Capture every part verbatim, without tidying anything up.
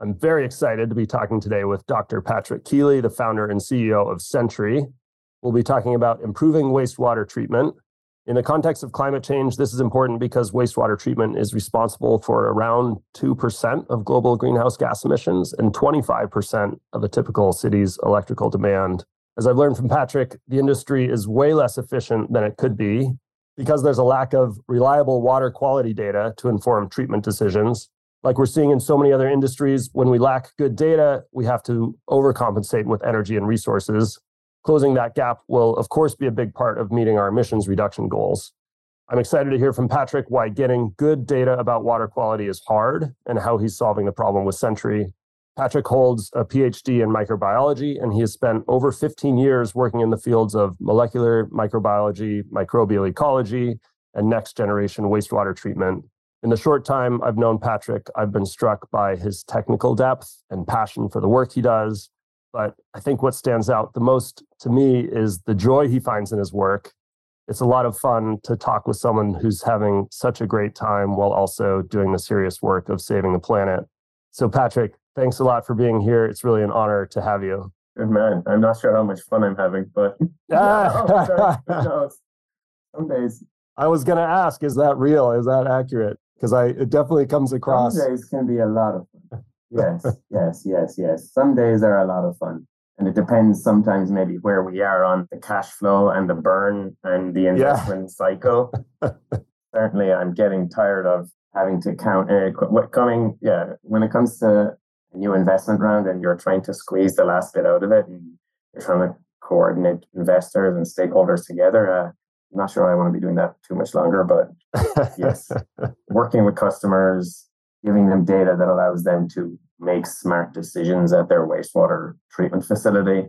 I'm very excited to be talking today with Doctor Patrick Kiely, the founder and C E O of Sentry. We'll be talking about improving wastewater treatment. In the context of climate change, this is important because wastewater treatment is responsible for around two percent of global greenhouse gas emissions and twenty-five percent of a typical city's electrical demand. As I've learned from Patrick, the industry is way less efficient than it could be because there's a lack of reliable water quality data to inform treatment decisions. Like we're seeing in so many other industries, when we lack good data, we have to overcompensate with energy and resources. Closing that gap will, of course, be a big part of meeting our emissions reduction goals. I'm excited to hear from Patrick why getting good data about water quality is hard and how he's solving the problem with Sentry. Patrick holds a P H D in microbiology, and he has spent over fifteen years working in the fields of molecular microbiology, microbial ecology, and next-generation wastewater treatment. In the short time I've known Patrick, I've been struck by his technical depth and passion for the work he does. But I think what stands out the most to me is the joy he finds in his work. It's a lot of fun to talk with someone who's having such a great time while also doing the serious work of saving the planet. So Patrick, thanks a lot for being here. It's really an honor to have you. Good man. I'm not sure how much fun I'm having, but ah. no, no, some days. I was going to ask, is that real? Is that accurate? Because I it definitely comes across. Some days can be a lot of fun. Yes, yes, yes, yes. Some days are a lot of fun. And it depends sometimes maybe where we are on the cash flow and the burn and the investment yeah. cycle. Certainly, I'm getting tired of having to count uh, what coming. Yeah, when it comes to a new investment round and you're trying to squeeze the last bit out of it and you're trying to coordinate investors and stakeholders together, uh, I'm not sure I want to be doing that too much longer, but yes, working with customers, giving them data that allows them to make smart decisions at their wastewater treatment facility.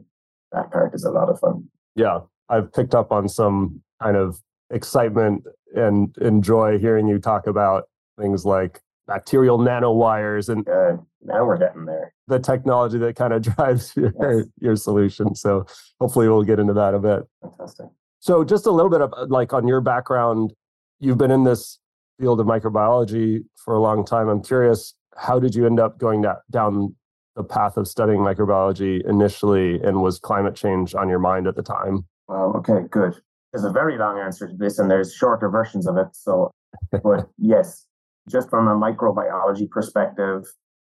That part is a lot of fun. Yeah, I've picked up on some kind of excitement and enjoy hearing you talk about things like bacterial nanowires. And uh, now we're getting there. The technology that kind of drives your, yes. your solution. So hopefully we'll get into that a bit. Fantastic. So just a little bit of like on your background, you've been in this field of microbiology for a long time. I'm curious, how did you end up going that, down the path of studying microbiology initially, and was climate change on your mind at the time? Wow, okay, good. There's a very long answer to this, and there's shorter versions of it. So, but yes, just from a microbiology perspective,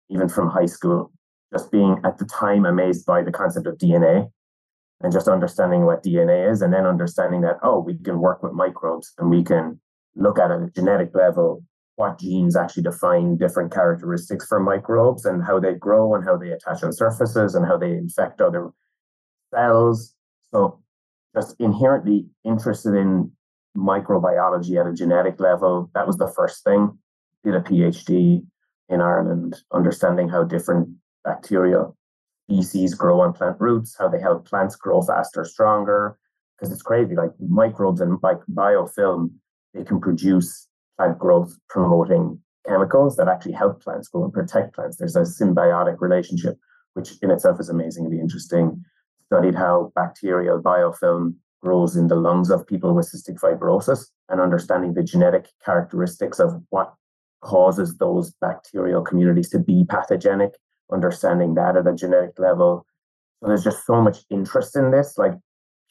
even from high school, just being at the time amazed by the concept of D N A and just understanding what D N A is, and then understanding that, oh, we can work with microbes and we can look at a genetic level, what genes actually define different characteristics for microbes and how they grow and how they attach on surfaces and how they infect other cells. So just inherently interested in microbiology at a genetic level. That was the first thing. Did a P H D in Ireland, understanding how different bacterial species grow on plant roots, how they help plants grow faster, stronger, because it's crazy, like microbes and like biofilm, they can produce plant growth promoting chemicals that actually help plants grow and protect plants. There's a symbiotic relationship, which in itself is amazingly interesting. Studied how bacterial biofilm grows in the lungs of people with cystic fibrosis and understanding the genetic characteristics of what causes those bacterial communities to be pathogenic, understanding that at a genetic level. So there's just so much interest in this, like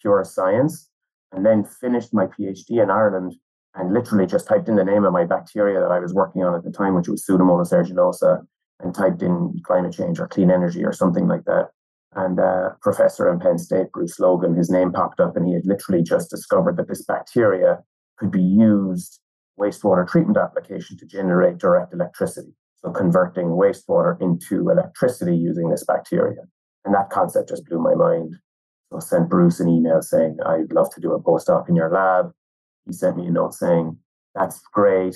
pure science. And then finished my P H D in Ireland and literally just typed in the name of my bacteria that I was working on at the time, which was Pseudomonas aeruginosa, and typed in climate change or clean energy or something like that. And a professor in Penn State, Bruce Logan, his name popped up, and he had literally just discovered that this bacteria could be used wastewater treatment application to generate direct electricity. So converting wastewater into electricity using this bacteria. And that concept just blew my mind. So I sent Bruce an email saying, I'd love to do a postdoc in your lab. He sent me a note saying, that's great.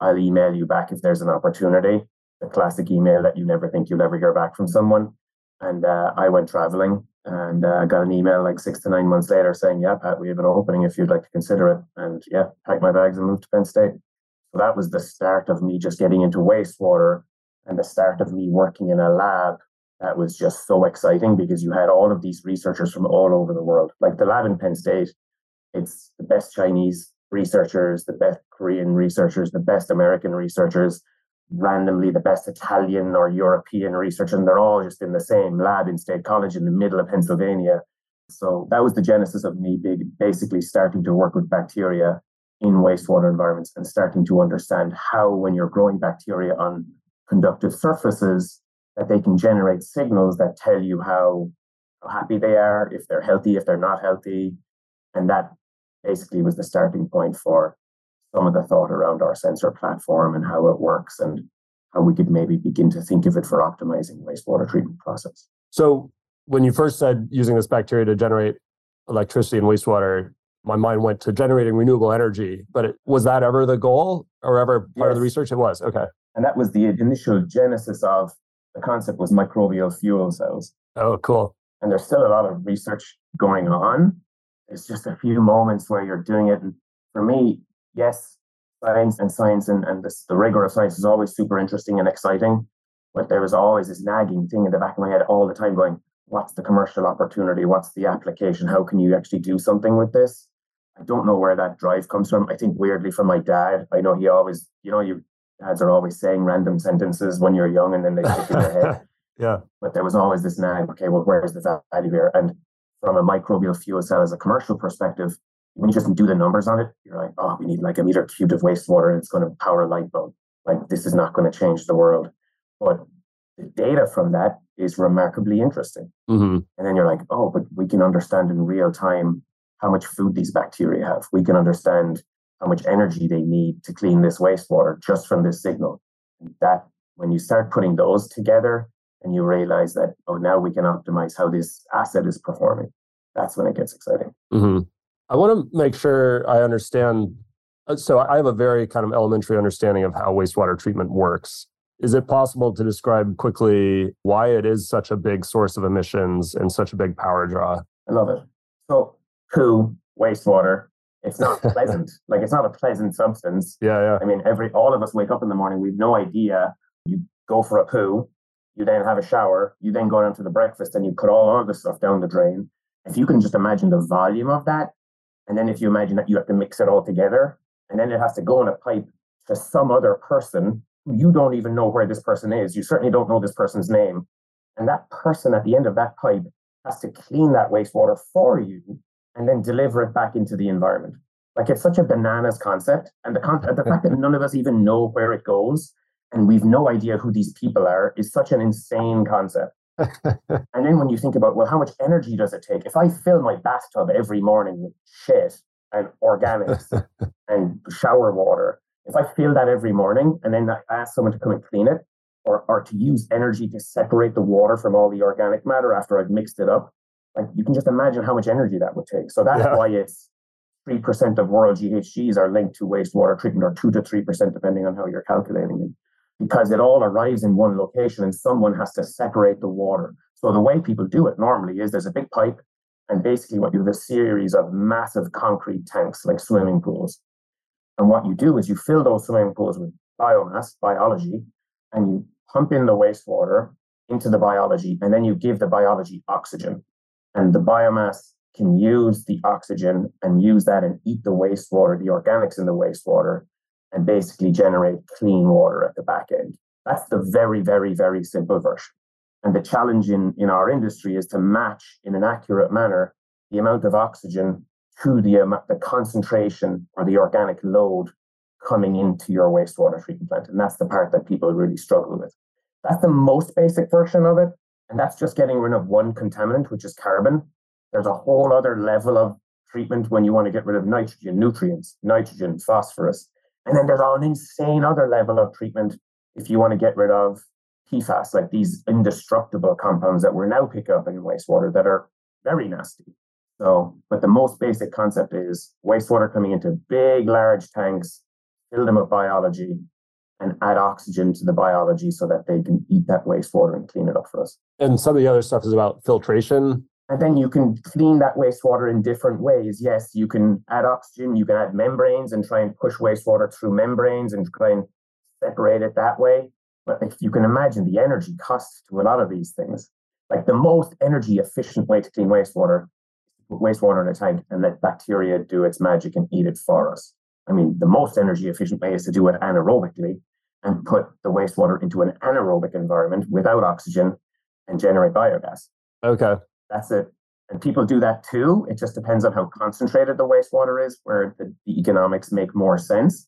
I'll email you back if there's an opportunity. the classic email that you never think you'll ever hear back from someone. And uh, I went traveling and uh, got an email like six to nine months later saying, yeah, Pat, we have an opening if you'd like to consider it. And yeah, packed my bags and moved to Penn State. So that was the start of me just getting into wastewater and the start of me working in a lab that was just so exciting because you had all of these researchers from all over the world. Like the lab in Penn State, it's the best Chinese researchers, the best Korean researchers, the best American researchers, randomly the best Italian or European researchers, and they're all just in the same lab in State College in the middle of Pennsylvania. So that was the genesis of me big, basically starting to work with bacteria in wastewater environments and starting to understand how, when you're growing bacteria on conductive surfaces, that they can generate signals that tell you how, how happy they are, if they're healthy, if they're not healthy. And that basically was the starting point for some of the thought around our sensor platform and how it works and how we could maybe begin to think of it for optimizing wastewater treatment process. So when you first said using this bacteria to generate electricity in wastewater, my mind went to generating renewable energy, but it, was that ever the goal or ever part yes. of the research? It was, okay. And that was the initial genesis of the concept was microbial fuel cells. Oh, cool. And there's still a lot of research going on. It's just a few moments where you're doing it. And for me, yes, science and science and, and this, the rigor of science is always super interesting and exciting. But there was always this nagging thing in the back of my head all the time going, what's the commercial opportunity? What's the application? How can you actually do something with this? I don't know where that drive comes from. I think weirdly from my dad. I know he always, you know, you dads are always saying random sentences when you're young and then they stick in your head. Yeah. But there was always this nag, okay, well, where's the value here? And from a microbial fuel cell as a commercial perspective, when you just do the numbers on it, you're like, oh, we need like a meter cubed of wastewater and it's going to power a light bulb. Like this is not going to change the world. But the data from that is remarkably interesting. Mm-hmm. And then you're like, oh, but we can understand in real time how much food these bacteria have. We can understand how much energy they need to clean this wastewater just from this signal. And that when you start putting those together and you realize that, oh, now we can optimize how this asset is performing, that's when it gets exciting. Mm-hmm. I want to make sure I understand. So I have a very kind of elementary understanding of how wastewater treatment works. Is it possible to describe quickly why it is such a big source of emissions and such a big power draw? I love it. So poo, wastewater, it's not pleasant. Like it's not a pleasant substance. Yeah, yeah. I mean, every all of us wake up in the morning, we've no idea. You go for a poo, you then have a shower, you then go down to the breakfast and you put all of this stuff down the drain. If you can just imagine the volume of that, and then if you imagine that you have to mix it all together, and then it has to go in a pipe to some other person who you don't even know where this person is. You certainly don't know this person's name. And that person at the end of that pipe has to clean that wastewater for you and then deliver it back into the environment. Like it's such a bananas concept. And the, con- the fact that none of us even know where it goes and we've no idea who these people are is such an insane concept. And then when you think about, well, how much energy does it take? If I fill my bathtub every morning with shit and organics and shower water, if I fill that every morning and then I ask someone to come and clean it or, or to use energy to separate the water from all the organic matter after I've mixed it up, like you can just imagine how much energy that would take. So that's yeah. why it's three percent of world G H Gs are linked to wastewater treatment, or two to three percent, depending on how you're calculating it. Because it all arrives in one location and someone has to separate the water. So the way people do it normally is there's a big pipe and basically what you have a series of massive concrete tanks like swimming pools. And what you do is you fill those swimming pools with biomass, biology, and you pump in the wastewater into the biology and then you give the biology oxygen. And the biomass can use the oxygen and use that and eat the wastewater, the organics in the wastewater, and basically generate clean water at the back end. That's the very, very, very simple version. And the challenge in, in our industry is to match in an accurate manner the amount of oxygen to the, um, the concentration or the organic load coming into your wastewater treatment plant. And that's the part that people really struggle with. That's the most basic version of it. And that's just getting rid of one contaminant, which is carbon. There's a whole other level of treatment when you want to get rid of nitrogen, nutrients, nitrogen, phosphorus. And then there's an insane other level of treatment if you want to get rid of P FAS, like these indestructible compounds that we're now picking up in wastewater that are very nasty. So, but the most basic concept is wastewater coming into big, large tanks, fill them with biology, and add oxygen to the biology so that they can eat that wastewater and clean it up for us. And some of the other stuff is about filtration. And then you can clean that wastewater in different ways. Yes, you can add oxygen, you can add membranes and try and push wastewater through membranes and try and separate it that way. But if you can imagine the energy cost to a lot of these things, like the most energy efficient way to clean wastewater is to put wastewater in a tank and let bacteria do its magic and eat it for us. I mean, the most energy efficient way is to do it anaerobically and put the wastewater into an anaerobic environment without oxygen and generate biogas. Okay. That's it. And people do that too. It just depends on how concentrated the wastewater is, where the, the economics make more sense.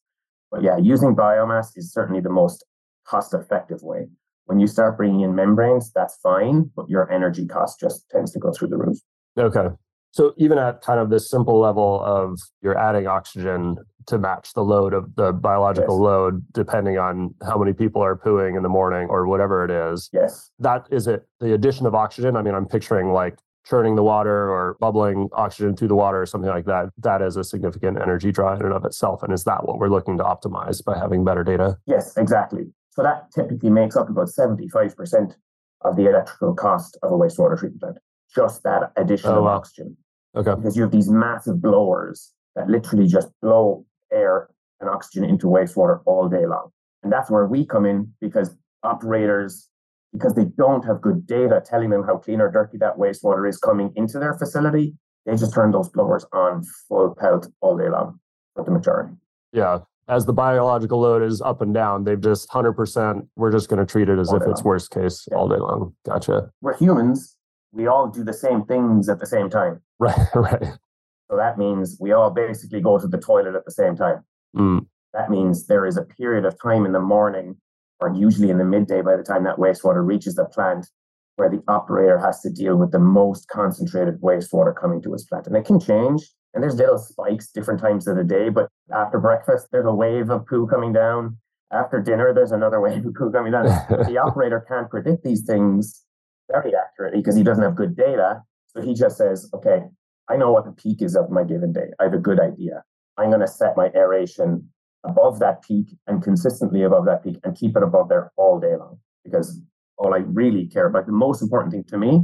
But yeah, using biomass is certainly the most cost-effective way. When you start bringing in membranes, that's fine, but your energy cost just tends to go through the roof. Okay. So even at kind of this simple level of you're adding oxygen to match the load of the biological yes. load, depending on how many people are pooing in the morning or whatever it is. Yes. That is it. The addition of oxygen. I mean, I'm picturing like churning the water or bubbling oxygen through the water or something like that. That is a significant energy draw in and of itself. And is that what we're looking to optimize by having better data? Yes, exactly. So that typically makes up about seventy-five percent of the electrical cost of a wastewater treatment plant. Just that additional oh, wow. oxygen. Okay. Because you have these massive blowers that literally just blow air and oxygen into wastewater all day long. And that's where we come in, because operators, because they don't have good data telling them how clean or dirty that wastewater is coming into their facility, they just turn those blowers on full pelt all day long for the majority. Yeah. As the biological load is up and down, they've just one hundred percent, we're just going to treat it as all if it's long. worst case yeah. all day long. Gotcha. We're humans. We all do the same things at the same time. Right, right. So that means we all basically go to the toilet at the same time. Mm. That means there is a period of time in the morning, or usually in the midday by the time that wastewater reaches the plant, where the operator has to deal with the most concentrated wastewater coming to his plant. And it can change. And there's little spikes different times of the day. But after breakfast, there's a wave of poo coming down. After dinner, there's another wave of poo coming down. The operator can't predict these things very accurately because he doesn't have good data. So he just says, okay, I know what the peak is of my given day. I have a good idea. I'm going to set my aeration above that peak and consistently above that peak and keep it above there all day long, because all I really care about, the most important thing to me,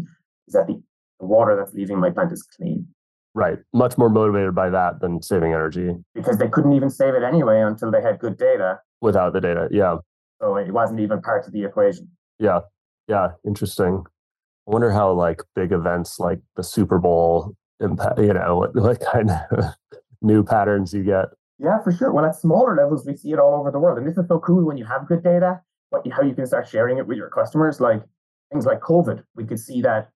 is that the water that's leaving my plant is clean. Right. Much more motivated by that than saving energy. Because they couldn't even save it anyway until they had good data. Without the data, yeah. So it wasn't even part of the equation. Yeah. Yeah. Interesting. I wonder how like big events like the Super Bowl impact, you know, what, what kind of new patterns you get. Yeah, for sure. Well, at smaller levels, we see it all over the world. And this is so cool when you have good data, what, how you can start sharing it with your customers. Like things like COVID, we could see that,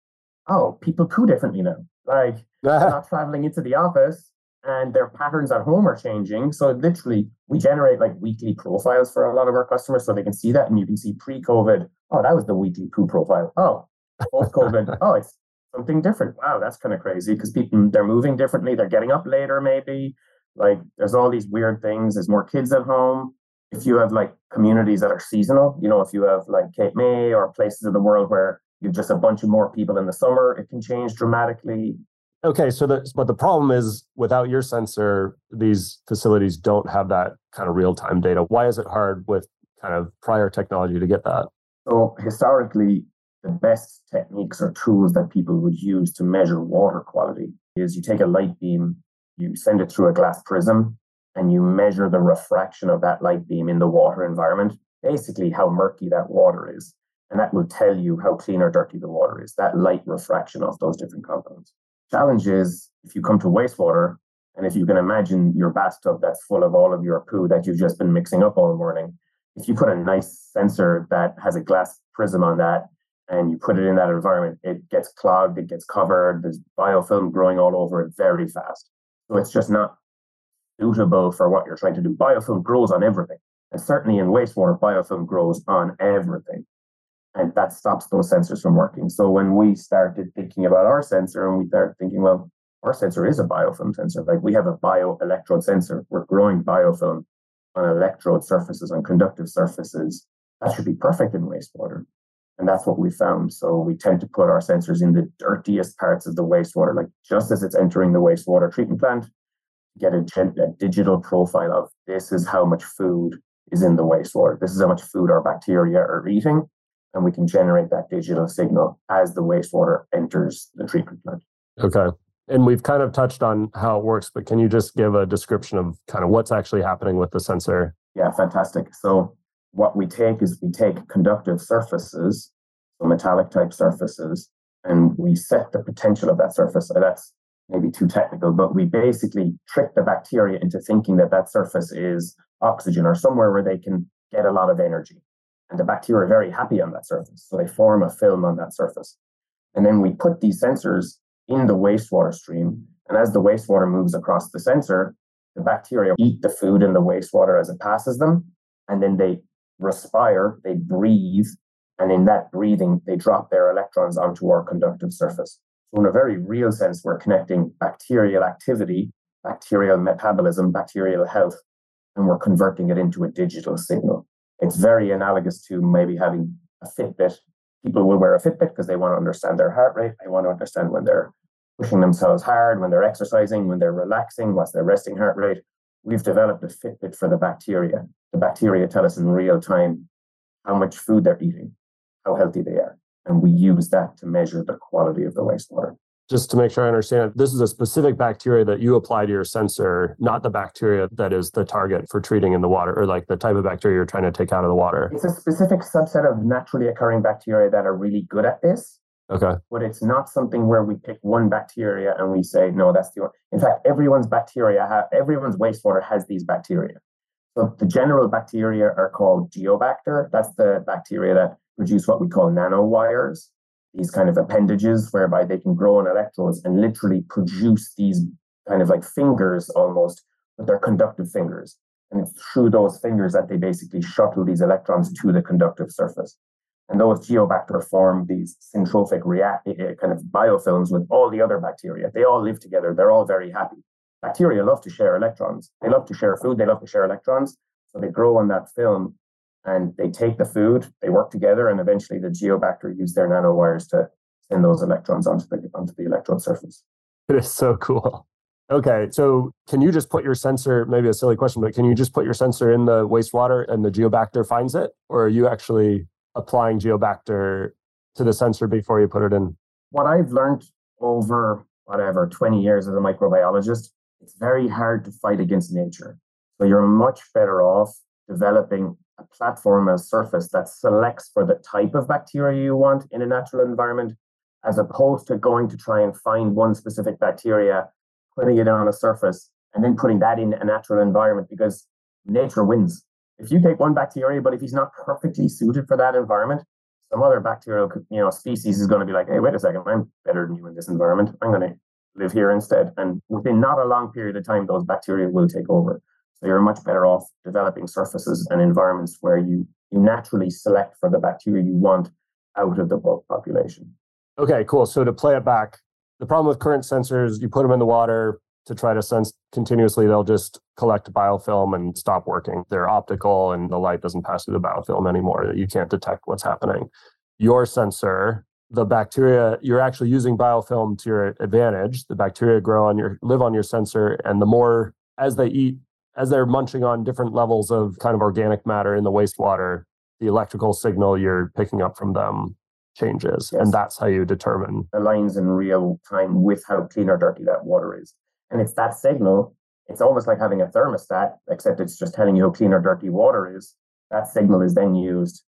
oh, people poo differently now. Like they're not traveling into the office and their patterns at home are changing. So literally, we generate like weekly profiles for a lot of our customers so they can see that. And you can see pre-COVID, oh, that was the weekly poo profile. Oh. Post-COVID, oh, it's something different. Wow, that's kind of crazy, because people, they're moving differently. They're getting up later, maybe. Like, there's all these weird things. There's more kids at home. If you have, like, communities that are seasonal, you know, if you have, like, Cape May or places in the world where you have just a bunch of more people in the summer, it can change dramatically. Okay, so the, but the problem is, without your sensor, these facilities don't have that kind of real-time data. Why is it hard with kind of prior technology to get that? So, historically, the best techniques or tools that people would use to measure water quality is you take a light beam, you send it through a glass prism, and you measure the refraction of that light beam in the water environment, basically how murky that water is. And that will tell you how clean or dirty the water is, that light refraction of those different compounds. Challenge is if you come to wastewater, and if you can imagine your bathtub that's full of all of your poo that you've just been mixing up all morning, if you put a nice sensor that has a glass prism on that, and you put it in that environment, it gets clogged, it gets covered, there's biofilm growing all over it very fast. So it's just not suitable for what you're trying to do. Biofilm grows on everything. And certainly in wastewater, biofilm grows on everything. And that stops those sensors from working. So when we started thinking about our sensor, and we started thinking, well, our sensor is a biofilm sensor. Like, we have a bioelectrode sensor. We're growing biofilm on electrode surfaces, on conductive surfaces. That should be perfect in wastewater. And that's what we found. So we tend to put our sensors in the dirtiest parts of the wastewater, like just as it's entering the wastewater treatment plant, get a, a digital profile of this is how much food, is in the wastewater. This is how much food our bacteria are eating, and we can generate that digital signal as the wastewater enters the treatment plant. Okay. And we've kind of touched on how it works, but can you just give a description of kind of what's actually happening with the sensor? Yeah, fantastic. So what we take is we take conductive surfaces, so metallic type surfaces, and we set the potential of that surface. So that's maybe too technical, but we basically trick the bacteria into thinking that that surface is oxygen or somewhere where they can get a lot of energy. And the bacteria are very happy on that surface. So they form a film on that surface. And then we put these sensors in the wastewater stream. And as the wastewater moves across the sensor, the bacteria eat the food in the wastewater as it passes them. And then they respire, they breathe. And in that breathing, they drop their electrons onto our conductive surface. So in a very real sense, we're connecting bacterial activity, bacterial metabolism, bacterial health, and we're converting it into a digital signal. It's very analogous to maybe having a Fitbit. People will wear a Fitbit because they want to understand their heart rate. They want to understand when they're pushing themselves hard, when they're exercising, when they're relaxing, what's their resting heart rate. We've developed a Fitbit for the bacteria. The bacteria tell us in real time how much food they're eating, how healthy they are. And we use that to measure the quality of the wastewater. Just to make sure I understand, this is a specific bacteria that you apply to your sensor, not the bacteria that is the target for treating in the water, or like the type of bacteria you're trying to take out of the water. It's a specific subset of naturally occurring bacteria that are really good at this. Okay. But it's not something where we pick one bacteria and we say, no, that's the one. In fact, everyone's bacteria, have, everyone's wastewater has these bacteria. So the general bacteria are called geobacter. That's the bacteria that produce what we call nanowires, these kind of appendages whereby they can grow on electrodes and literally produce these kind of like fingers almost, but they're conductive fingers. And it's through those fingers that they basically shuttle these electrons to the conductive surface. And those geobacter form these syntrophic react kind of biofilms with all the other bacteria. They all live together. They're all very happy. Bacteria love to share electrons. They love to share food. They love to share electrons. So they grow on that film. And they take the food, they work together, and eventually the geobacter use their nanowires to send those electrons onto the onto the electrode surface. It is so cool. Okay, so can you just put your sensor, maybe a silly question, but can you just put your sensor in the wastewater and the geobacter finds it? Or are you actually applying geobacter to the sensor before you put it in? What I've learned over, whatever, twenty years as a microbiologist, it's very hard to fight against nature. So you're much better off developing a platform, a surface that selects for the type of bacteria you want in a natural environment, as opposed to going to try and find one specific bacteria, putting it on a surface, and then putting that in a natural environment, because nature wins. If you take one bacteria, but if he's not perfectly suited for that environment, some other bacterial you know, species is going to be like, hey, wait a second, I'm better than you in this environment. I'm going to live here instead. And within not a long period of time, those bacteria will take over. So you're much better off developing surfaces and environments where you, you naturally select for the bacteria you want out of the bulk population. Okay, cool. So to play it back, the problem with current sensors, you put them in the water to try to sense continuously, they'll just collect biofilm and stop working. They're optical and the light doesn't pass through the biofilm anymore. You can't detect what's happening. Your sensor, the bacteria, you're actually using biofilm to your advantage. The bacteria grow on your, live on your sensor, and the more, as they eat, as they're munching on different levels of kind of organic matter in the wastewater, the electrical signal you're picking up from them changes. Yes. And that's how you determine. Aligns in real time with how clean or dirty that water is. And it's that signal, it's almost like having a thermostat, except it's just telling you how clean or dirty water is. That signal is then used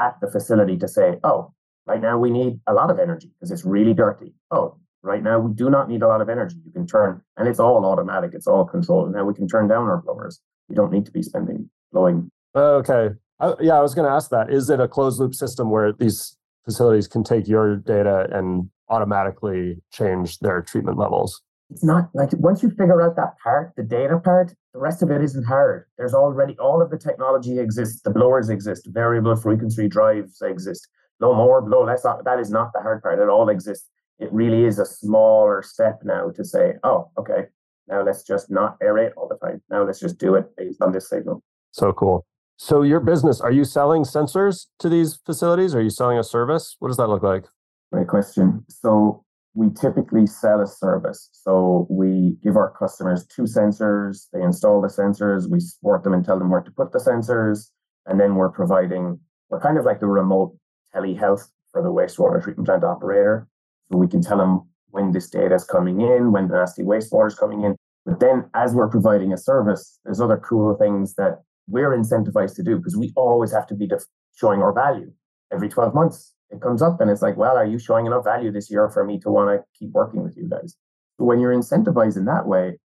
at the facility to say, oh, right now we need a lot of energy because it's really dirty. Oh, right now, we do not need a lot of energy. You can turn, and it's all automatic. It's all controlled. Now we can turn down our blowers. We don't need to be spending blowing. Okay. I, yeah, I was going to ask that. Is it a closed loop system where these facilities can take your data and automatically change their treatment levels? It's not like once you figure out that part, the data part, the rest of it isn't hard. There's already all of the technology exists. The blowers exist. Variable frequency drives exist. Blow more, blow less. That is not the hard part. It all exists. It really is a smaller step now to say, oh, okay, now let's just not aerate all the time. Now let's just do it based on this signal. So cool. So your business, are you selling sensors to these facilities? Are you selling a service? What does that look like? Great question. So we typically sell a service. So we give our customers two sensors, they install the sensors, we support them and tell them where to put the sensors. And then we're providing, we're kind of like the remote telehealth for the wastewater treatment plant operator. So we can tell them when this data is coming in, when the nasty wastewater is coming in. But then as we're providing a service, there's other cool things that we're incentivized to do because we always have to be def- showing our value. Every twelve months, it comes up and it's like, well, are you showing enough value this year for me to want to keep working with you guys? So when you're incentivized in that way,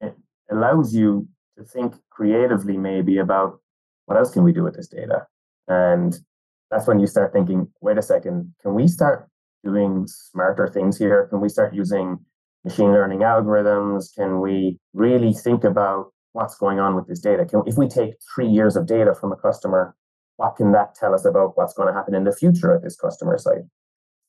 it allows you to think creatively maybe about what else can we do with this data? And that's when you start thinking, wait a second, can we start doing smarter things here? Can we start using machine learning algorithms? Can we really think about what's going on with this data? Can, if we take three years of data from a customer, what can that tell us about what's going to happen in the future at this customer site?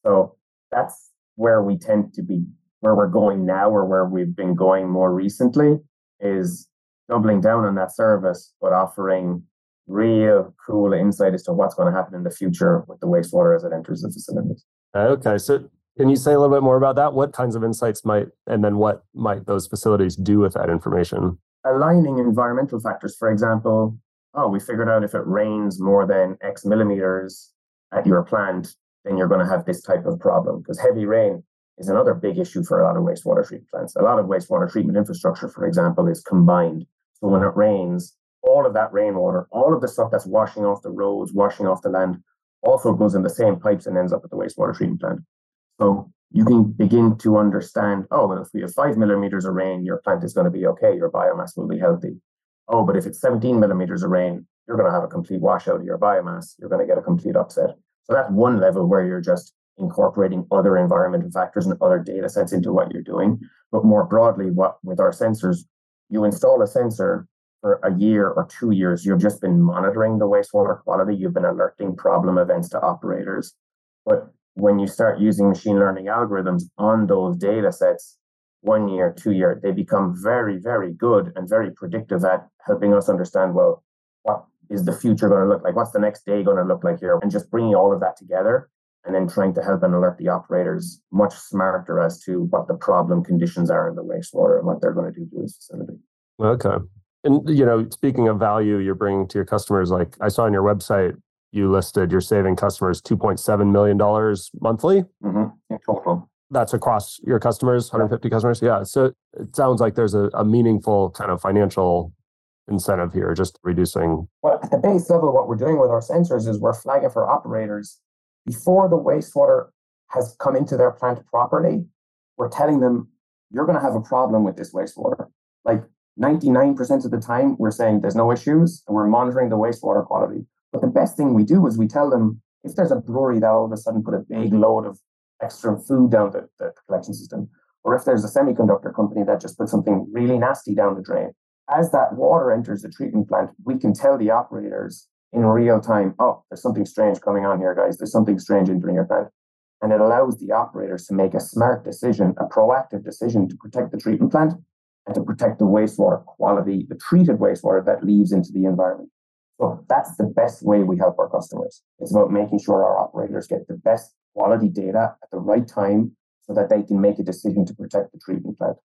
So that's where we tend to be, where we're going now or where we've been going more recently is doubling down on that service, but offering real cool insight as to what's going to happen in the future with the wastewater as it enters the facilities. Okay, so can you say a little bit more about that? What kinds of insights might, and then what might those facilities do with that information? Aligning environmental factors, for example, oh, we figured out if it rains more than X millimeters at your plant, then you're going to have this type of problem. Because heavy rain is another big issue for a lot of wastewater treatment plants. A lot of wastewater treatment infrastructure, for example, is combined. So when it rains, all of that rainwater, all of the stuff that's washing off the roads, washing off the land, also goes in the same pipes and ends up at the wastewater treatment plant. So you can begin to understand, oh, well, if we have five millimeters of rain, your plant is going to be okay. Your biomass will be healthy. Oh, but if it's seventeen millimeters of rain, you're going to have a complete washout of your biomass. You're going to get a complete upset. So that's one level where you're just incorporating other environmental factors and other data sets into what you're doing. But more broadly, what with our sensors, you install a sensor for a year or two years, you've just been monitoring the wastewater quality. You've been alerting problem events to operators. But when you start using machine learning algorithms on those data sets, one year, two year, they become very, very good and very predictive at helping us understand, well, what is the future going to look like? What's the next day going to look like here? And just bringing all of that together and then trying to help and alert the operators much smarter as to what the problem conditions are in the wastewater and what they're going to do to this facility. Okay. And, you know, speaking of value you're bringing to your customers, like I saw on your website, you listed you're saving customers two point seven million dollars monthly. Mm-hmm. In total. That's across your customers, one hundred fifty customers. Yeah. So it sounds like there's a, a meaningful kind of financial incentive here, just reducing. Well, at the base level, what we're doing with our sensors is we're flagging for operators before the wastewater has come into their plant properly. We're telling them, you're going to have a problem with this wastewater. Like ninety-nine percent of the time, we're saying there's no issues and we're monitoring the wastewater quality. But the best thing we do is we tell them if there's a brewery that all of a sudden put a big load of extra food down the, the collection system, or if there's a semiconductor company that just put something really nasty down the drain, as that water enters the treatment plant, we can tell the operators in real time, oh, there's something strange coming on here, guys. There's something strange entering your plant. And it allows the operators to make a smart decision, a proactive decision to protect the treatment plant and to protect the wastewater quality, the treated wastewater that leaves into the environment. So that's the best way we help our customers. It's about making sure our operators get the best quality data at the right time so that they can make a decision to protect the treatment plant.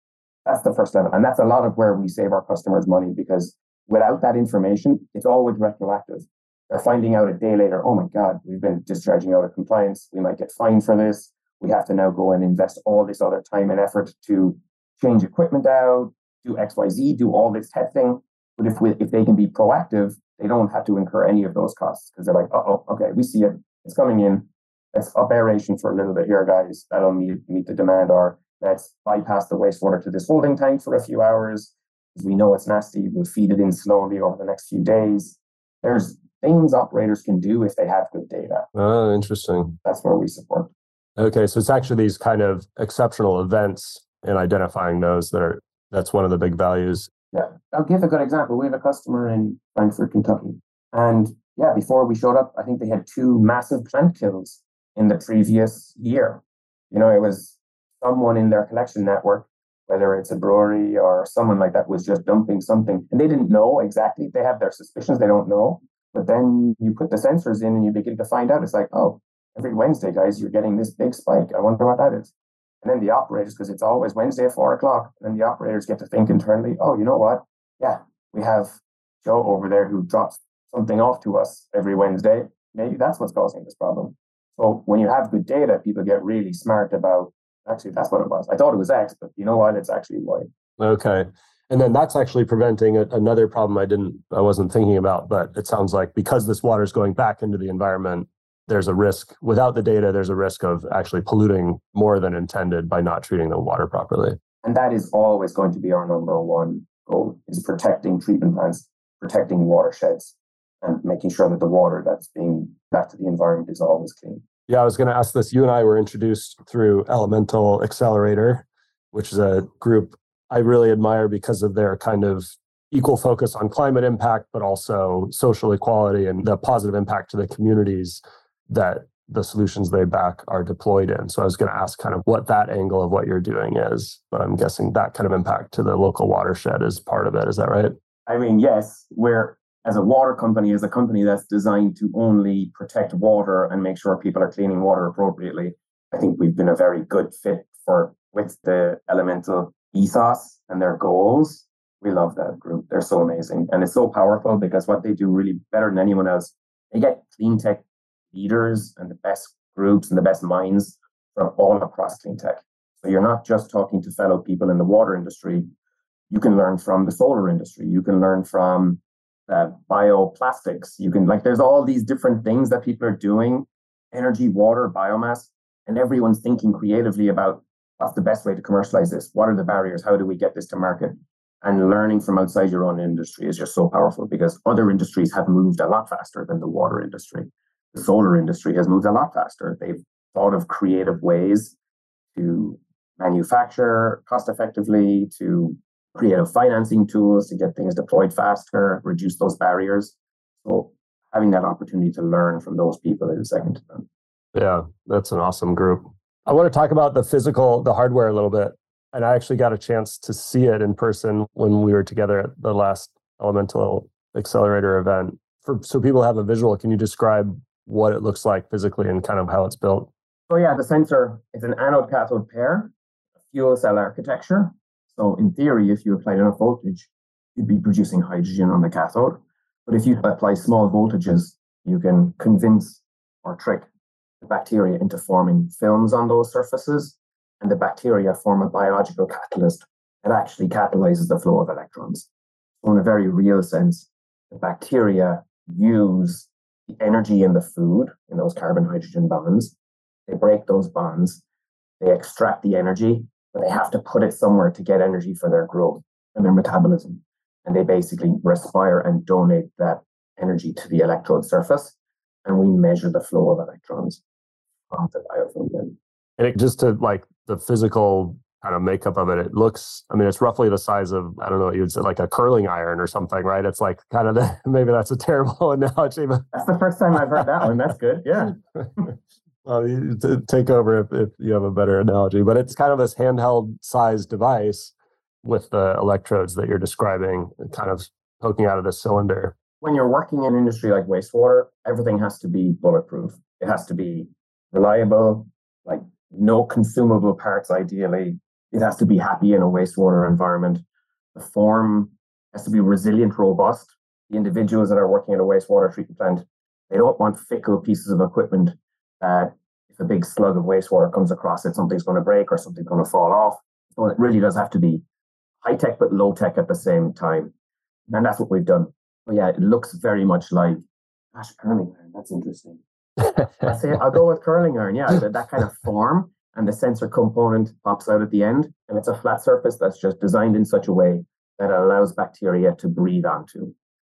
That's the first level. And that's a lot of where we save our customers money because without that information, it's always retroactive. They're finding out a day later, oh my God, we've been discharging out of compliance. We might get fined for this. We have to now go and invest all this other time and effort to change equipment out, do X Y Z, do all this testing. But if we, if they can be proactive, they don't have to incur any of those costs because they're like, uh-oh, okay, we see it. It's coming in. Let's up aeration for a little bit here, guys. That'll meet, meet the demand. Or let's bypass the wastewater to this holding tank for a few hours. Because we know it's nasty. We'll feed it in slowly over the next few days. There's things operators can do if they have good data. Oh, interesting. That's where we support. Okay, so it's actually these kind of exceptional events and identifying those that are, that's one of the big values. Yeah, I'll give a good example. We have a customer in Frankfort, Kentucky. And yeah, before we showed up, I think they had two massive plant kills in the previous year. You know, it was someone in their collection network, whether it's a brewery or someone like that, was just dumping something. And they didn't know exactly. They have their suspicions. They don't know. But then you put the sensors in and you begin to find out. It's like, oh, every Wednesday, guys, you're getting this big spike. I wonder what that is. And then the operators, because it's always Wednesday at four o'clock, and then the operators get to think internally, oh, you know what? Yeah, we have Joe over there who drops something off to us every Wednesday. Maybe that's what's causing this problem. So when you have good data, people get really smart about, actually, that's what it was. I thought it was X, but you know what? It's actually Y. Okay. And then that's actually preventing a, another problem I didn't, I wasn't thinking about, but it sounds like because this water is going back into the environment, there's a risk, without the data, there's a risk of actually polluting more than intended by not treating the water properly. And that is always going to be our number one goal, is protecting treatment plants, protecting watersheds, and making sure that the water that's being back to the environment is always clean. Yeah, I was going to ask this. You and I were introduced through Elemental Accelerator, which is a group I really admire because of their kind of equal focus on climate impact, but also social equality and the positive impact to the communities that the solutions they back are deployed in. So I was going to ask kind of what that angle of what you're doing is, but I'm guessing that kind of impact to the local watershed is part of it. Is that right? I mean, yes, we're, as a water company, as a company that's designed to only protect water and make sure people are cleaning water appropriately, I think we've been a very good fit for with the Elemental ethos and their goals. We love that group. They're so amazing. And it's so powerful because what they do really better than anyone else, they get clean tech leaders and the best groups and the best minds from all across clean tech. So you're not just talking to fellow people in the water industry. You can learn from the solar industry. You can learn from uh, bioplastics. You can, like, there's all these different things that people are doing, energy, water, biomass, and everyone's thinking creatively about what's the best way to commercialize this? What are the barriers? How do we get this to market? And learning from outside your own industry is just so powerful because other industries have moved a lot faster than the water industry. The solar industry has moved a lot faster. They've thought of creative ways to manufacture cost effectively, to creative financing tools, to get things deployed faster, reduce those barriers. So having that opportunity to learn from those people is second to none. Yeah, that's an awesome group. I want to talk about the physical, the hardware a little bit. And I actually got a chance to see it in person when we were together at the last Elemental Accelerator event. For, so people have a visual, can you describe what it looks like physically and kind of how it's built? Oh yeah, the sensor is an anode cathode pair, fuel cell architecture. So in theory, if you applied enough voltage, you'd be producing hydrogen on the cathode. But if you apply small voltages, you can convince or trick the bacteria into forming films on those surfaces. And the bacteria form a biological catalyst that actually catalyzes the flow of electrons. So in a very real sense, the bacteria use the energy in the food, in those carbon-hydrogen bonds. They break those bonds, they extract the energy, but they have to put it somewhere to get energy for their growth and their metabolism. And they basically respire and donate that energy to the electrode surface. And we measure the flow of electrons from the biofilm bin. And it, just to like the physical kind of makeup of it, it looks, I mean, it's roughly the size of, I don't know, you'd say like a curling iron or something, right? It's like kind of, the, maybe that's a terrible analogy. But that's the first time I've heard that one. That's good. Yeah. Well, you t- take over if, if you have a better analogy, but it's kind of this handheld size device with the electrodes that you're describing kind of poking out of the cylinder. When you're working in an industry like wastewater, everything has to be bulletproof. It has to be reliable, like no consumable parts, ideally. It has to be happy in a wastewater environment. The form has to be resilient, robust. The individuals that are working at a wastewater treatment plant, they don't want fickle pieces of equipment that if a big slug of wastewater comes across it, something's going to break or something's going to fall off. So it really does have to be high tech, but low tech at the same time. And that's what we've done. But yeah, it looks very much like, gosh, curling iron, that's interesting. I say I'll go with curling iron, yeah, that kind of form, and the sensor component pops out at the end, and it's a flat surface that's just designed in such a way that it allows bacteria to breathe onto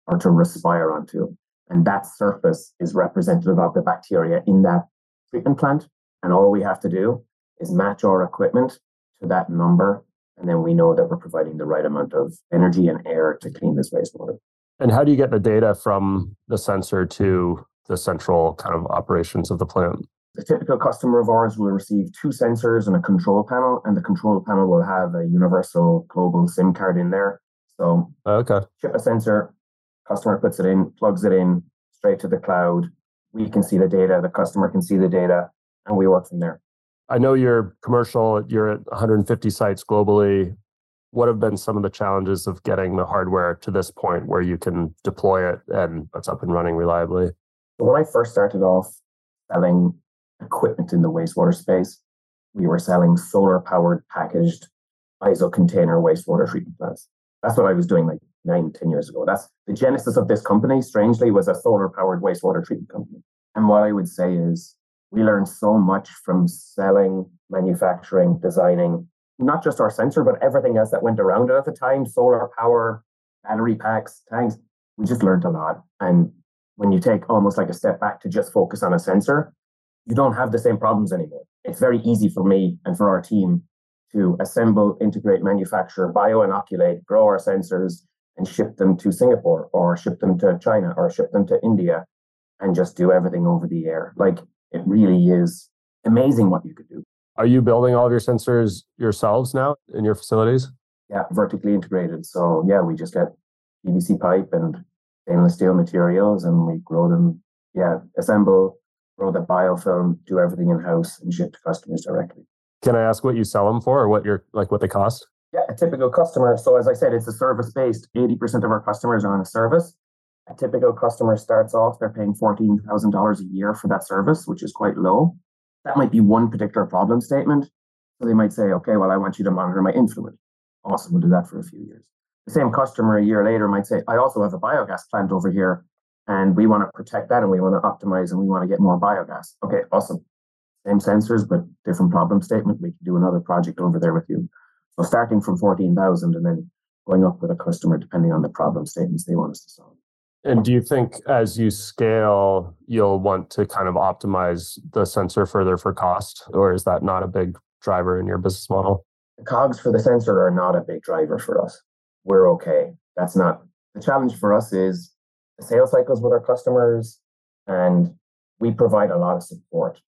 or to respire onto, and that surface is representative of the bacteria in that treatment plant, and all we have to do is match our equipment to that number, and then we know that we're providing the right amount of energy and air to clean this wastewater. And how do you get the data from the sensor to the central kind of operations of the plant? The typical customer of ours will receive two sensors and a control panel, and the control panel will have a universal global SIM card in there. So okay. Ship a sensor, customer puts it in, plugs it in straight to the cloud. We can see the data, the customer can see the data, and we work from there. I know you're commercial, you're at one hundred fifty sites globally. What have been some of the challenges of getting the hardware to this point where you can deploy it and it's up and running reliably? When I first started off selling equipment in the wastewater space, we were selling solar-powered packaged I S O container wastewater treatment plants. That's what I was doing like nine, ten years ago. That's the genesis of this company, strangely, was a solar-powered wastewater treatment company. And what I would say is we learned so much from selling, manufacturing, designing, not just our sensor, but everything else that went around it at the time, solar power, battery packs, tanks. We just learned a lot. And when you take almost like a step back to just focus on a sensor, you don't have the same problems anymore. It's very easy for me and for our team to assemble, integrate, manufacture, bio-inoculate, grow our sensors, and ship them to Singapore, or ship them to China, or ship them to India, and just do everything over the air. Like, it really is amazing what you could do. Are you building all of your sensors yourselves now in your facilities? Yeah, vertically integrated. So yeah, we just get P V C pipe and stainless steel materials, and we grow them, yeah, assemble, grow the biofilm, do everything in-house, and ship to customers directly. Can I ask what you sell them for, or what you're, like what they cost? Yeah, a typical customer. So as I said, it's a service-based. eighty percent of our customers are on a service. A typical customer starts off, they're paying fourteen thousand dollars a year for that service, which is quite low. That might be one particular problem statement. So they might say, okay, well, I want you to monitor my influent. Awesome, we'll do that for a few years. The same customer a year later might say, I also have a biogas plant over here, and we want to protect that, and we want to optimize, and we want to get more biogas. Okay, awesome. Same sensors, but different problem statement. We can do another project over there with you. So starting from fourteen thousand and then going up with a customer depending on the problem statements they want us to solve. And do you think as you scale, you'll want to kind of optimize the sensor further for cost, or is that not a big driver in your business model? The cogs for the sensor are not a big driver for us. We're okay. That's not the challenge for us. Is the sales cycles with our customers, and we provide a lot of support.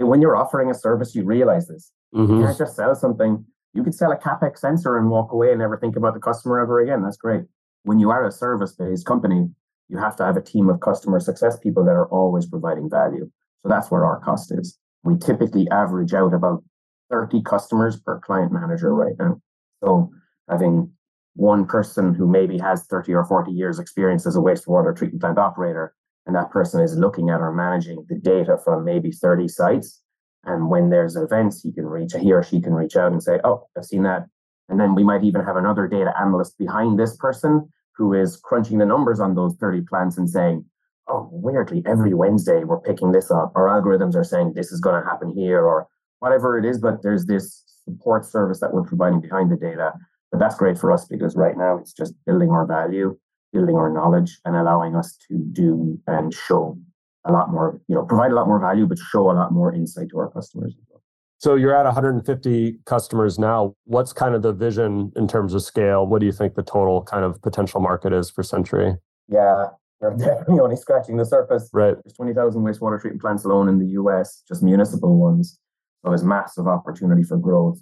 And when you're offering a service, you realize this. Mm-hmm. You can't just sell something. You could sell a CapEx sensor and walk away and never think about the customer ever again. That's great. When you are a service-based company, you have to have a team of customer success people that are always providing value. So that's where our cost is. We typically average out about thirty customers per client manager right now. So having one person who maybe has thirty or forty years experience as a wastewater treatment plant operator, and that person is looking at or managing the data from maybe thirty sites. And when there's events, he can reach, he or she can reach out and say, oh, I've seen that. And then we might even have another data analyst behind this person who is crunching the numbers on those thirty plants and saying, oh, weirdly, every Wednesday we're picking this up. Our algorithms are saying this is going to happen here, or whatever it is. But there's this support service that we're providing behind the data. But that's great for us because right now it's just building our value, building our knowledge, and allowing us to do and show a lot more, you know, provide a lot more value, but show a lot more insight to our customers as well. So you're at one hundred fifty customers now. What's kind of the vision in terms of scale? What do you think the total kind of potential market is for Sentry? Yeah, we're definitely only scratching the surface. Right. There's twenty thousand wastewater treatment plants alone in the U S, just municipal ones. So there's massive opportunity for growth.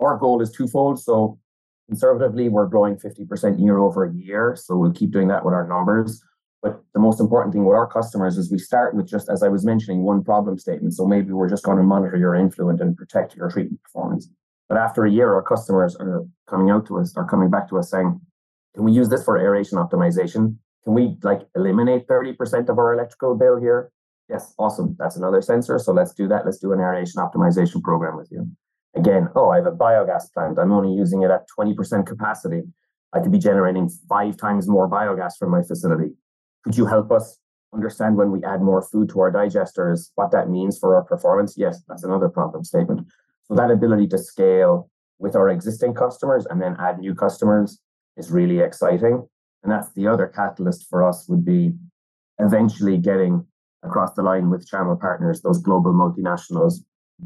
Our goal is twofold. So conservatively, we're growing fifty percent year over year. So we'll keep doing that with our numbers. But the most important thing with our customers is we start with just, as I was mentioning, one problem statement. So maybe we're just going to monitor your influent and protect your treatment performance. But after a year, our customers are coming out to us, are coming back to us saying, can we use this for aeration optimization? Can we like eliminate thirty percent of our electrical bill here? Yes, awesome. That's another sensor. So let's do that. Let's do an aeration optimization program with you. Again, oh, I have a biogas plant. I'm only using it at twenty percent capacity. I could be generating five times more biogas from my facility. Could you help us understand when we add more food to our digesters, what that means for our performance? Yes, that's another problem statement. So that ability to scale with our existing customers and then add new customers is really exciting. And that's the other catalyst for us, would be eventually getting across the line with channel partners, those global multinationals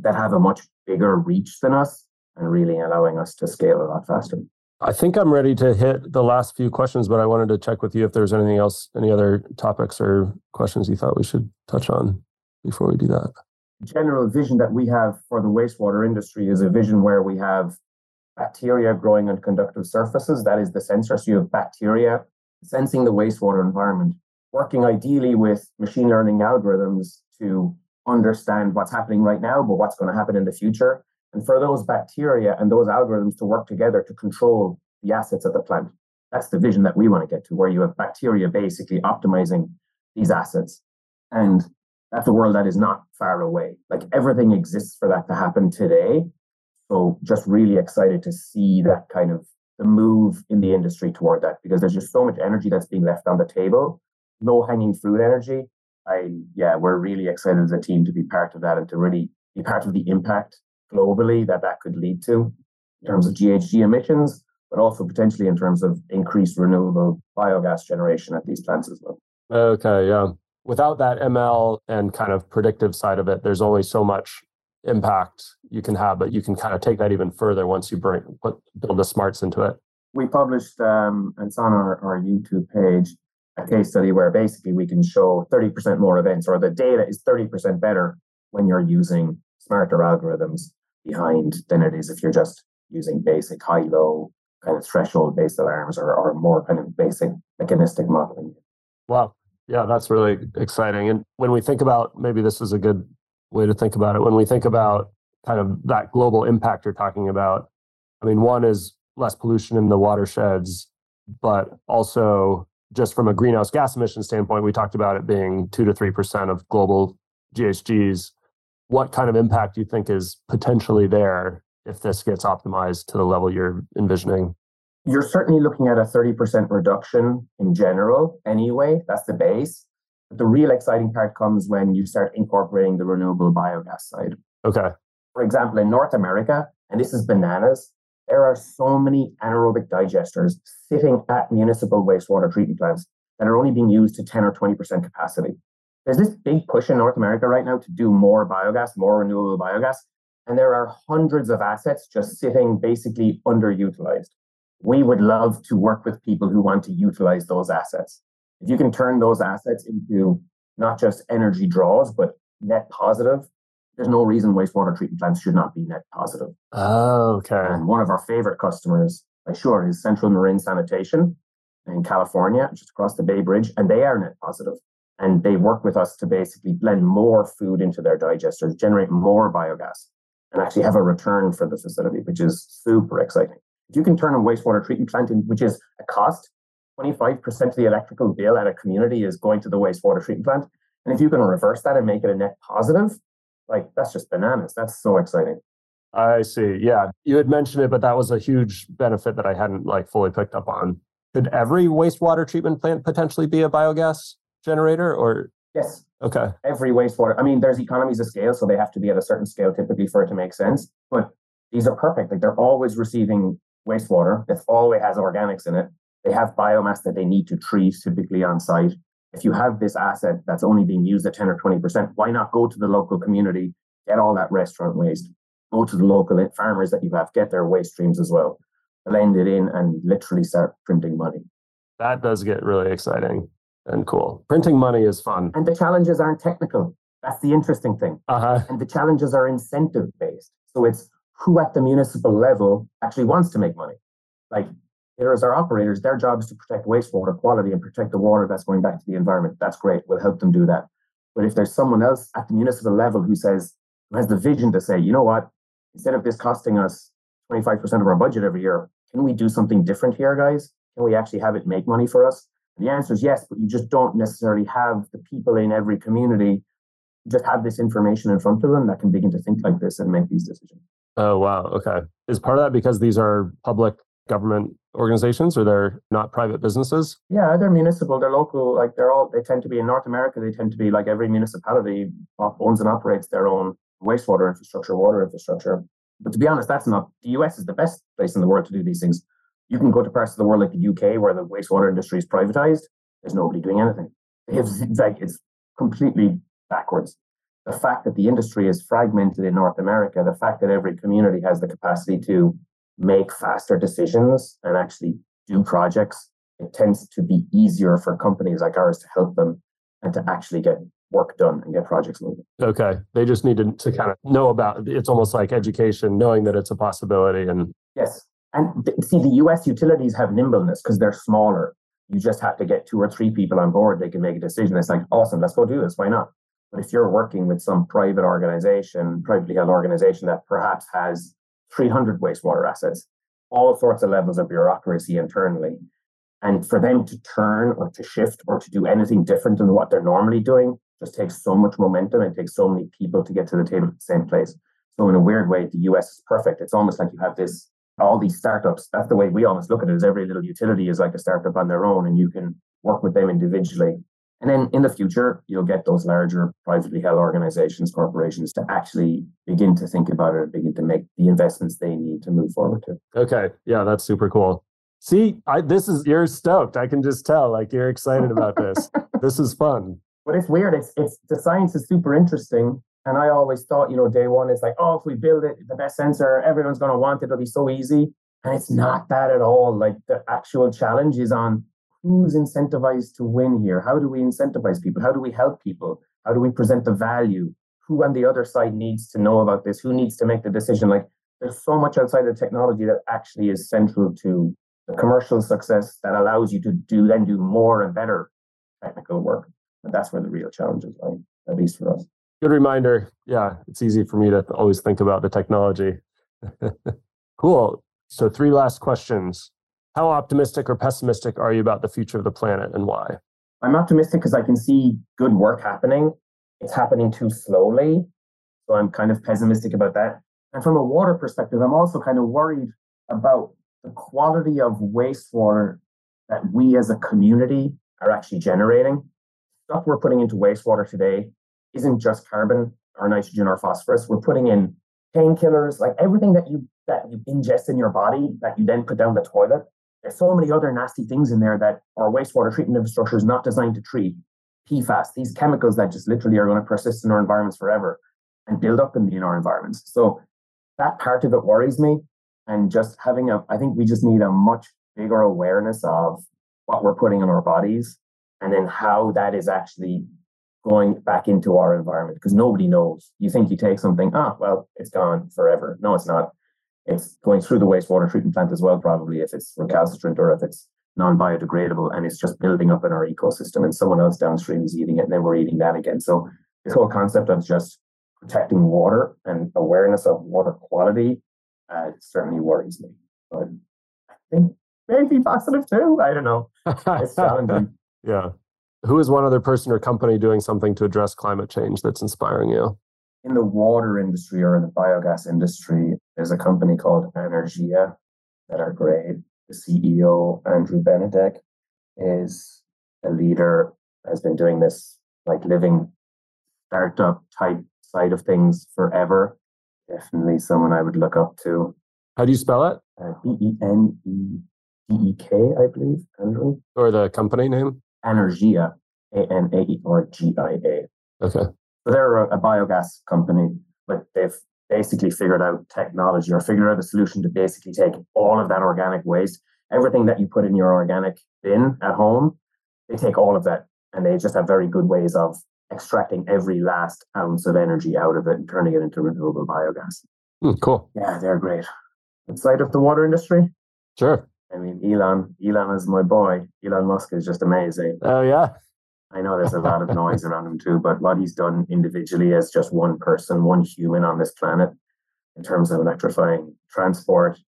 that have a much bigger reach than us and really allowing us to scale a lot faster. I think I'm ready to hit the last few questions, but I wanted to check with you if there's anything else, any other topics or questions you thought we should touch on before we do that. The general vision that we have for the wastewater industry is a vision where we have bacteria growing on conductive surfaces. That is the sensor. So you have bacteria sensing the wastewater environment, working ideally with machine learning algorithms to understand what's happening right now, but what's going to happen in the future, and for those bacteria and those algorithms to work together to control the assets of the plant. That's the vision that we want to get to, where you have bacteria basically optimizing these assets. And that's a world that is not far away. Like, everything exists for that to happen today. So just really excited to see that kind of the move in the industry toward that, because there's just so much energy that's being left on the table, low hanging fruit energy. I, yeah, we're really excited as a team to be part of that and to really be part of the impact globally that that could lead to in terms of G H G emissions, but also potentially in terms of increased renewable biogas generation at these plants as well. Okay, yeah. Without that M L and kind of predictive side of it, there's only so much impact you can have, but you can kind of take that even further once you bring put, build the smarts into it. We published, um, and it's on our, our YouTube page, a case study where basically we can show thirty percent more events, or the data is thirty percent better when you're using smarter algorithms behind than it is if you're just using basic high-low kind of threshold-based alarms or, or more kind of basic mechanistic modeling. Wow. Yeah, that's really exciting. And when we think about, maybe this is a good way to think about it, when we think about kind of that global impact you're talking about, I mean, one is less pollution in the watersheds, but also just from a greenhouse gas emission standpoint, we talked about it being two to three percent of global G H Gs. What kind of impact do you think is potentially there if this gets optimized to the level you're envisioning? You're certainly looking at a thirty percent reduction in general anyway. That's the base. But the real exciting part comes when you start incorporating the renewable biogas side. Okay. For example, in North America, and this is bananas, there are so many anaerobic digesters sitting at municipal wastewater treatment plants that are only being used to ten or twenty percent capacity. There's this big push in North America right now to do more biogas, more renewable biogas, and there are hundreds of assets just sitting basically underutilized. We would love to work with people who want to utilize those assets. If you can turn those assets into not just energy draws, but net positive, there's no reason wastewater treatment plants should not be net positive. Oh, okay. And one of our favorite customers, I'm sure, is Central Marin Sanitation in California, just across the Bay Bridge, and they are net positive. And they work with us to basically blend more food into their digesters, generate more biogas, and actually have a return for the facility, which is super exciting. If you can turn a wastewater treatment plant in, which is a cost, twenty-five percent of the electrical bill at a community is going to the wastewater treatment plant. And if you can reverse that and make it a net positive, like, that's just bananas. That's so exciting. I see. Yeah. You had mentioned it, but that was a huge benefit that I hadn't like fully picked up on. Could every wastewater treatment plant potentially be a biogas generator or? Yes. Okay. Every wastewater. I mean, there's economies of scale, so they have to be at a certain scale typically for it to make sense. But these are perfect. Like, they're always receiving wastewater. It always has organics in it. They have biomass that they need to treat typically on site. If you have this asset that's only being used at ten or twenty percent, why not go to the local community, get all that restaurant waste, go to the local farmers that you have, get their waste streams as well, blend it in and literally start printing money. That does get really exciting and cool. Printing money is fun. And the challenges aren't technical. That's the interesting thing. Uh-huh. And the challenges are incentive-based. So it's who at the municipal level actually wants to make money. Like, as our operators, their job is to protect wastewater quality and protect the water that's going back to the environment. That's great. We'll help them do that. But if there's someone else at the municipal level who says, who has the vision to say, you know what, instead of this costing us twenty-five percent of our budget every year, can we do something different here, guys? Can we actually have it make money for us? And the answer is yes, but you just don't necessarily have the people in every community just have this information in front of them that can begin to think like this and make these decisions. Oh, wow. Okay. Is part of that because these are public government organizations, or they're not private businesses? Yeah, they're municipal, they're local, like they're all, they tend to be in North America, they tend to be like every municipality owns and operates their own wastewater infrastructure, water infrastructure. But to be honest, that's not, the U S is the best place in the world to do these things. You can go to parts of the world like the U K where the wastewater industry is privatized, there's nobody doing anything. It's, it's like, it's completely backwards. The fact that the industry is fragmented in North America, the fact that every community has the capacity to make faster decisions and actually do projects, it tends to be easier for companies like ours to help them and to actually get work done and get projects moving. Okay. They just need to, to kind of know about, it's almost like education, knowing that it's a possibility. And yes. And th- see, the U S utilities have nimbleness because they're smaller. You just have to get two or three people on board. They can make a decision. It's like, awesome, let's go do this. Why not? But if you're working with some private organization, privately held organization that perhaps has three hundred wastewater assets, all sorts of levels of bureaucracy internally, and for them to turn or to shift or to do anything different than what they're normally doing just takes so much momentum and takes so many people to get to the table at the same place. So in a weird way, the U S is perfect. It's almost like you have this, all these startups. That's the way we almost look at it, is every little utility is like a startup on their own, and you can work with them individually. And then in the future, you'll get those larger privately held organizations, corporations, to actually begin to think about it and begin to make the investments they need to move forward to. Okay. Yeah, that's super cool. See, I, this is, you're stoked. I can just tell, like, you're excited about this. This is fun. But it's weird. It's, it's, the science is super interesting. And I always thought, you know, day one is like, oh, if we build it, the best sensor, everyone's going to want it. It'll be so easy. And it's not that at all. Like, the actual challenge is on who's incentivized to win here? How do we incentivize people? How do we help people? How do we present the value? Who on the other side needs to know about this? Who needs to make the decision? Like, there's so much outside of technology that actually is central to the commercial success that allows you to do then do more and better technical work. And that's where the real challenges lie, at least for us. Good reminder. Yeah, it's easy for me to always think about the technology. Cool. So three last questions. How optimistic or pessimistic are you about the future of the planet, and why? I'm optimistic because I can see good work happening. It's happening too slowly. So I'm kind of pessimistic about that. And from a water perspective, I'm also kind of worried about the quality of wastewater that we as a community are actually generating. Stuff we're putting into wastewater today isn't just carbon or nitrogen or phosphorus. We're putting in painkillers, like everything that you that you ingest in your body that you then put down the toilet. There's so many other nasty things in there that our wastewater treatment infrastructure is not designed to treat. P FAS, these chemicals that just literally are going to persist in our environments forever and build up in, in our environments. So that part of it worries me. And just having a, I think we just need a much bigger awareness of what we're putting in our bodies and then how that is actually going back into our environment, because nobody knows. You think you take something, ah, well, it's gone forever. No, it's not. It's going through the wastewater treatment plant as well, probably, if it's recalcitrant or if it's non-biodegradable, and it's just building up in our ecosystem and someone else downstream is eating it and then we're eating that again. So this whole concept of just protecting water and awareness of water quality uh, certainly worries me. But I think maybe positive too. I don't know. It's challenging. Yeah. Who is one other person or company doing something to address climate change that's inspiring you? In the water industry or in the biogas industry, there's a company called Anaergia that are great. The C E O, Andrew Benedek, is a leader, has been doing this like living startup type side of things forever. Definitely someone I would look up to. How do you spell it? Uh, B E N E D E K, I believe, Andrew. Or the company name? Anaergia, A N A E R G I A. Okay. So they're a, a biogas company, but they've basically figured out technology or figured out a solution to basically take all of that organic waste, everything that you put in your organic bin at home, they take all of that, and they just have very good ways of extracting every last ounce of energy out of it and turning it into renewable biogas. Mm, cool. Yeah, they're great. Outside of the water industry? Sure. I mean, Elon, Elon is my boy. Elon Musk is just amazing. Oh, yeah. I know there's a lot of noise around him too, but what he's done individually as just one person, one human on this planet, in terms of electrifying transport,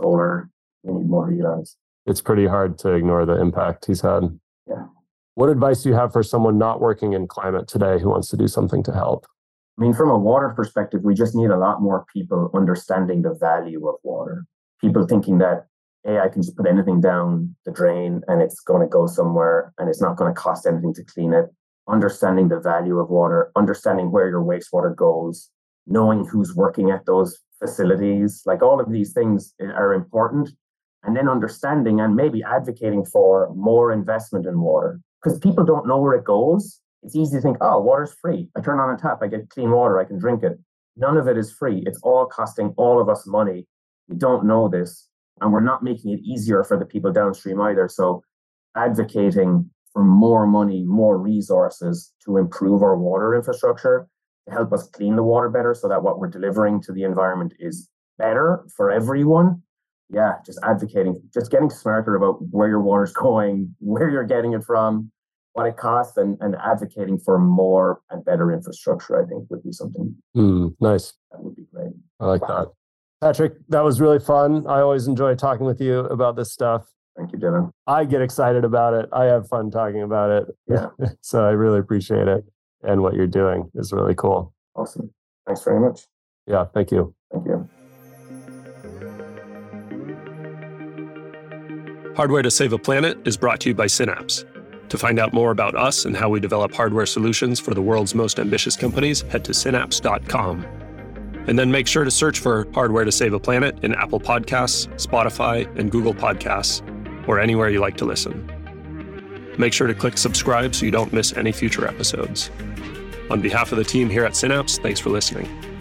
solar, we need more Elons. It's pretty hard to ignore the impact he's had. Yeah. What advice do you have for someone not working in climate today who wants to do something to help? I mean, from a water perspective, we just need a lot more people understanding the value of water. People thinking that, hey, I can just put anything down the drain and it's going to go somewhere and it's not going to cost anything to clean it. Understanding the value of water, understanding where your wastewater goes, knowing who's working at those facilities, like all of these things are important. And then understanding and maybe advocating for more investment in water, because people don't know where it goes. It's easy to think, oh, water's free. I turn on a tap, I get clean water, I can drink it. None of it is free. It's all costing all of us money. We don't know this. And we're not making it easier for the people downstream either. So advocating for more money, more resources to improve our water infrastructure, to help us clean the water better so that what we're delivering to the environment is better for everyone. Yeah, just advocating, just getting smarter about where your water's going, where you're getting it from, what it costs and, and advocating for more and better infrastructure, I think, would be something. Mm, nice. That would be great. I like wow. that. Patrick, that was really fun. I always enjoy talking with you about this stuff. Thank you, Dylan. I get excited about it. I have fun talking about it. Yeah. So I really appreciate it. And what you're doing is really cool. Awesome. Thanks very much. Yeah. Thank you. Thank you. Hardware to Save a Planet is brought to you by Synapse. To find out more about us and how we develop hardware solutions for the world's most ambitious companies, head to synapse dot com. And then make sure to search for Hardware to Save a Planet in Apple Podcasts, Spotify, and Google Podcasts, or anywhere you like to listen. Make sure to click subscribe so you don't miss any future episodes. On behalf of the team here at Synapse, thanks for listening.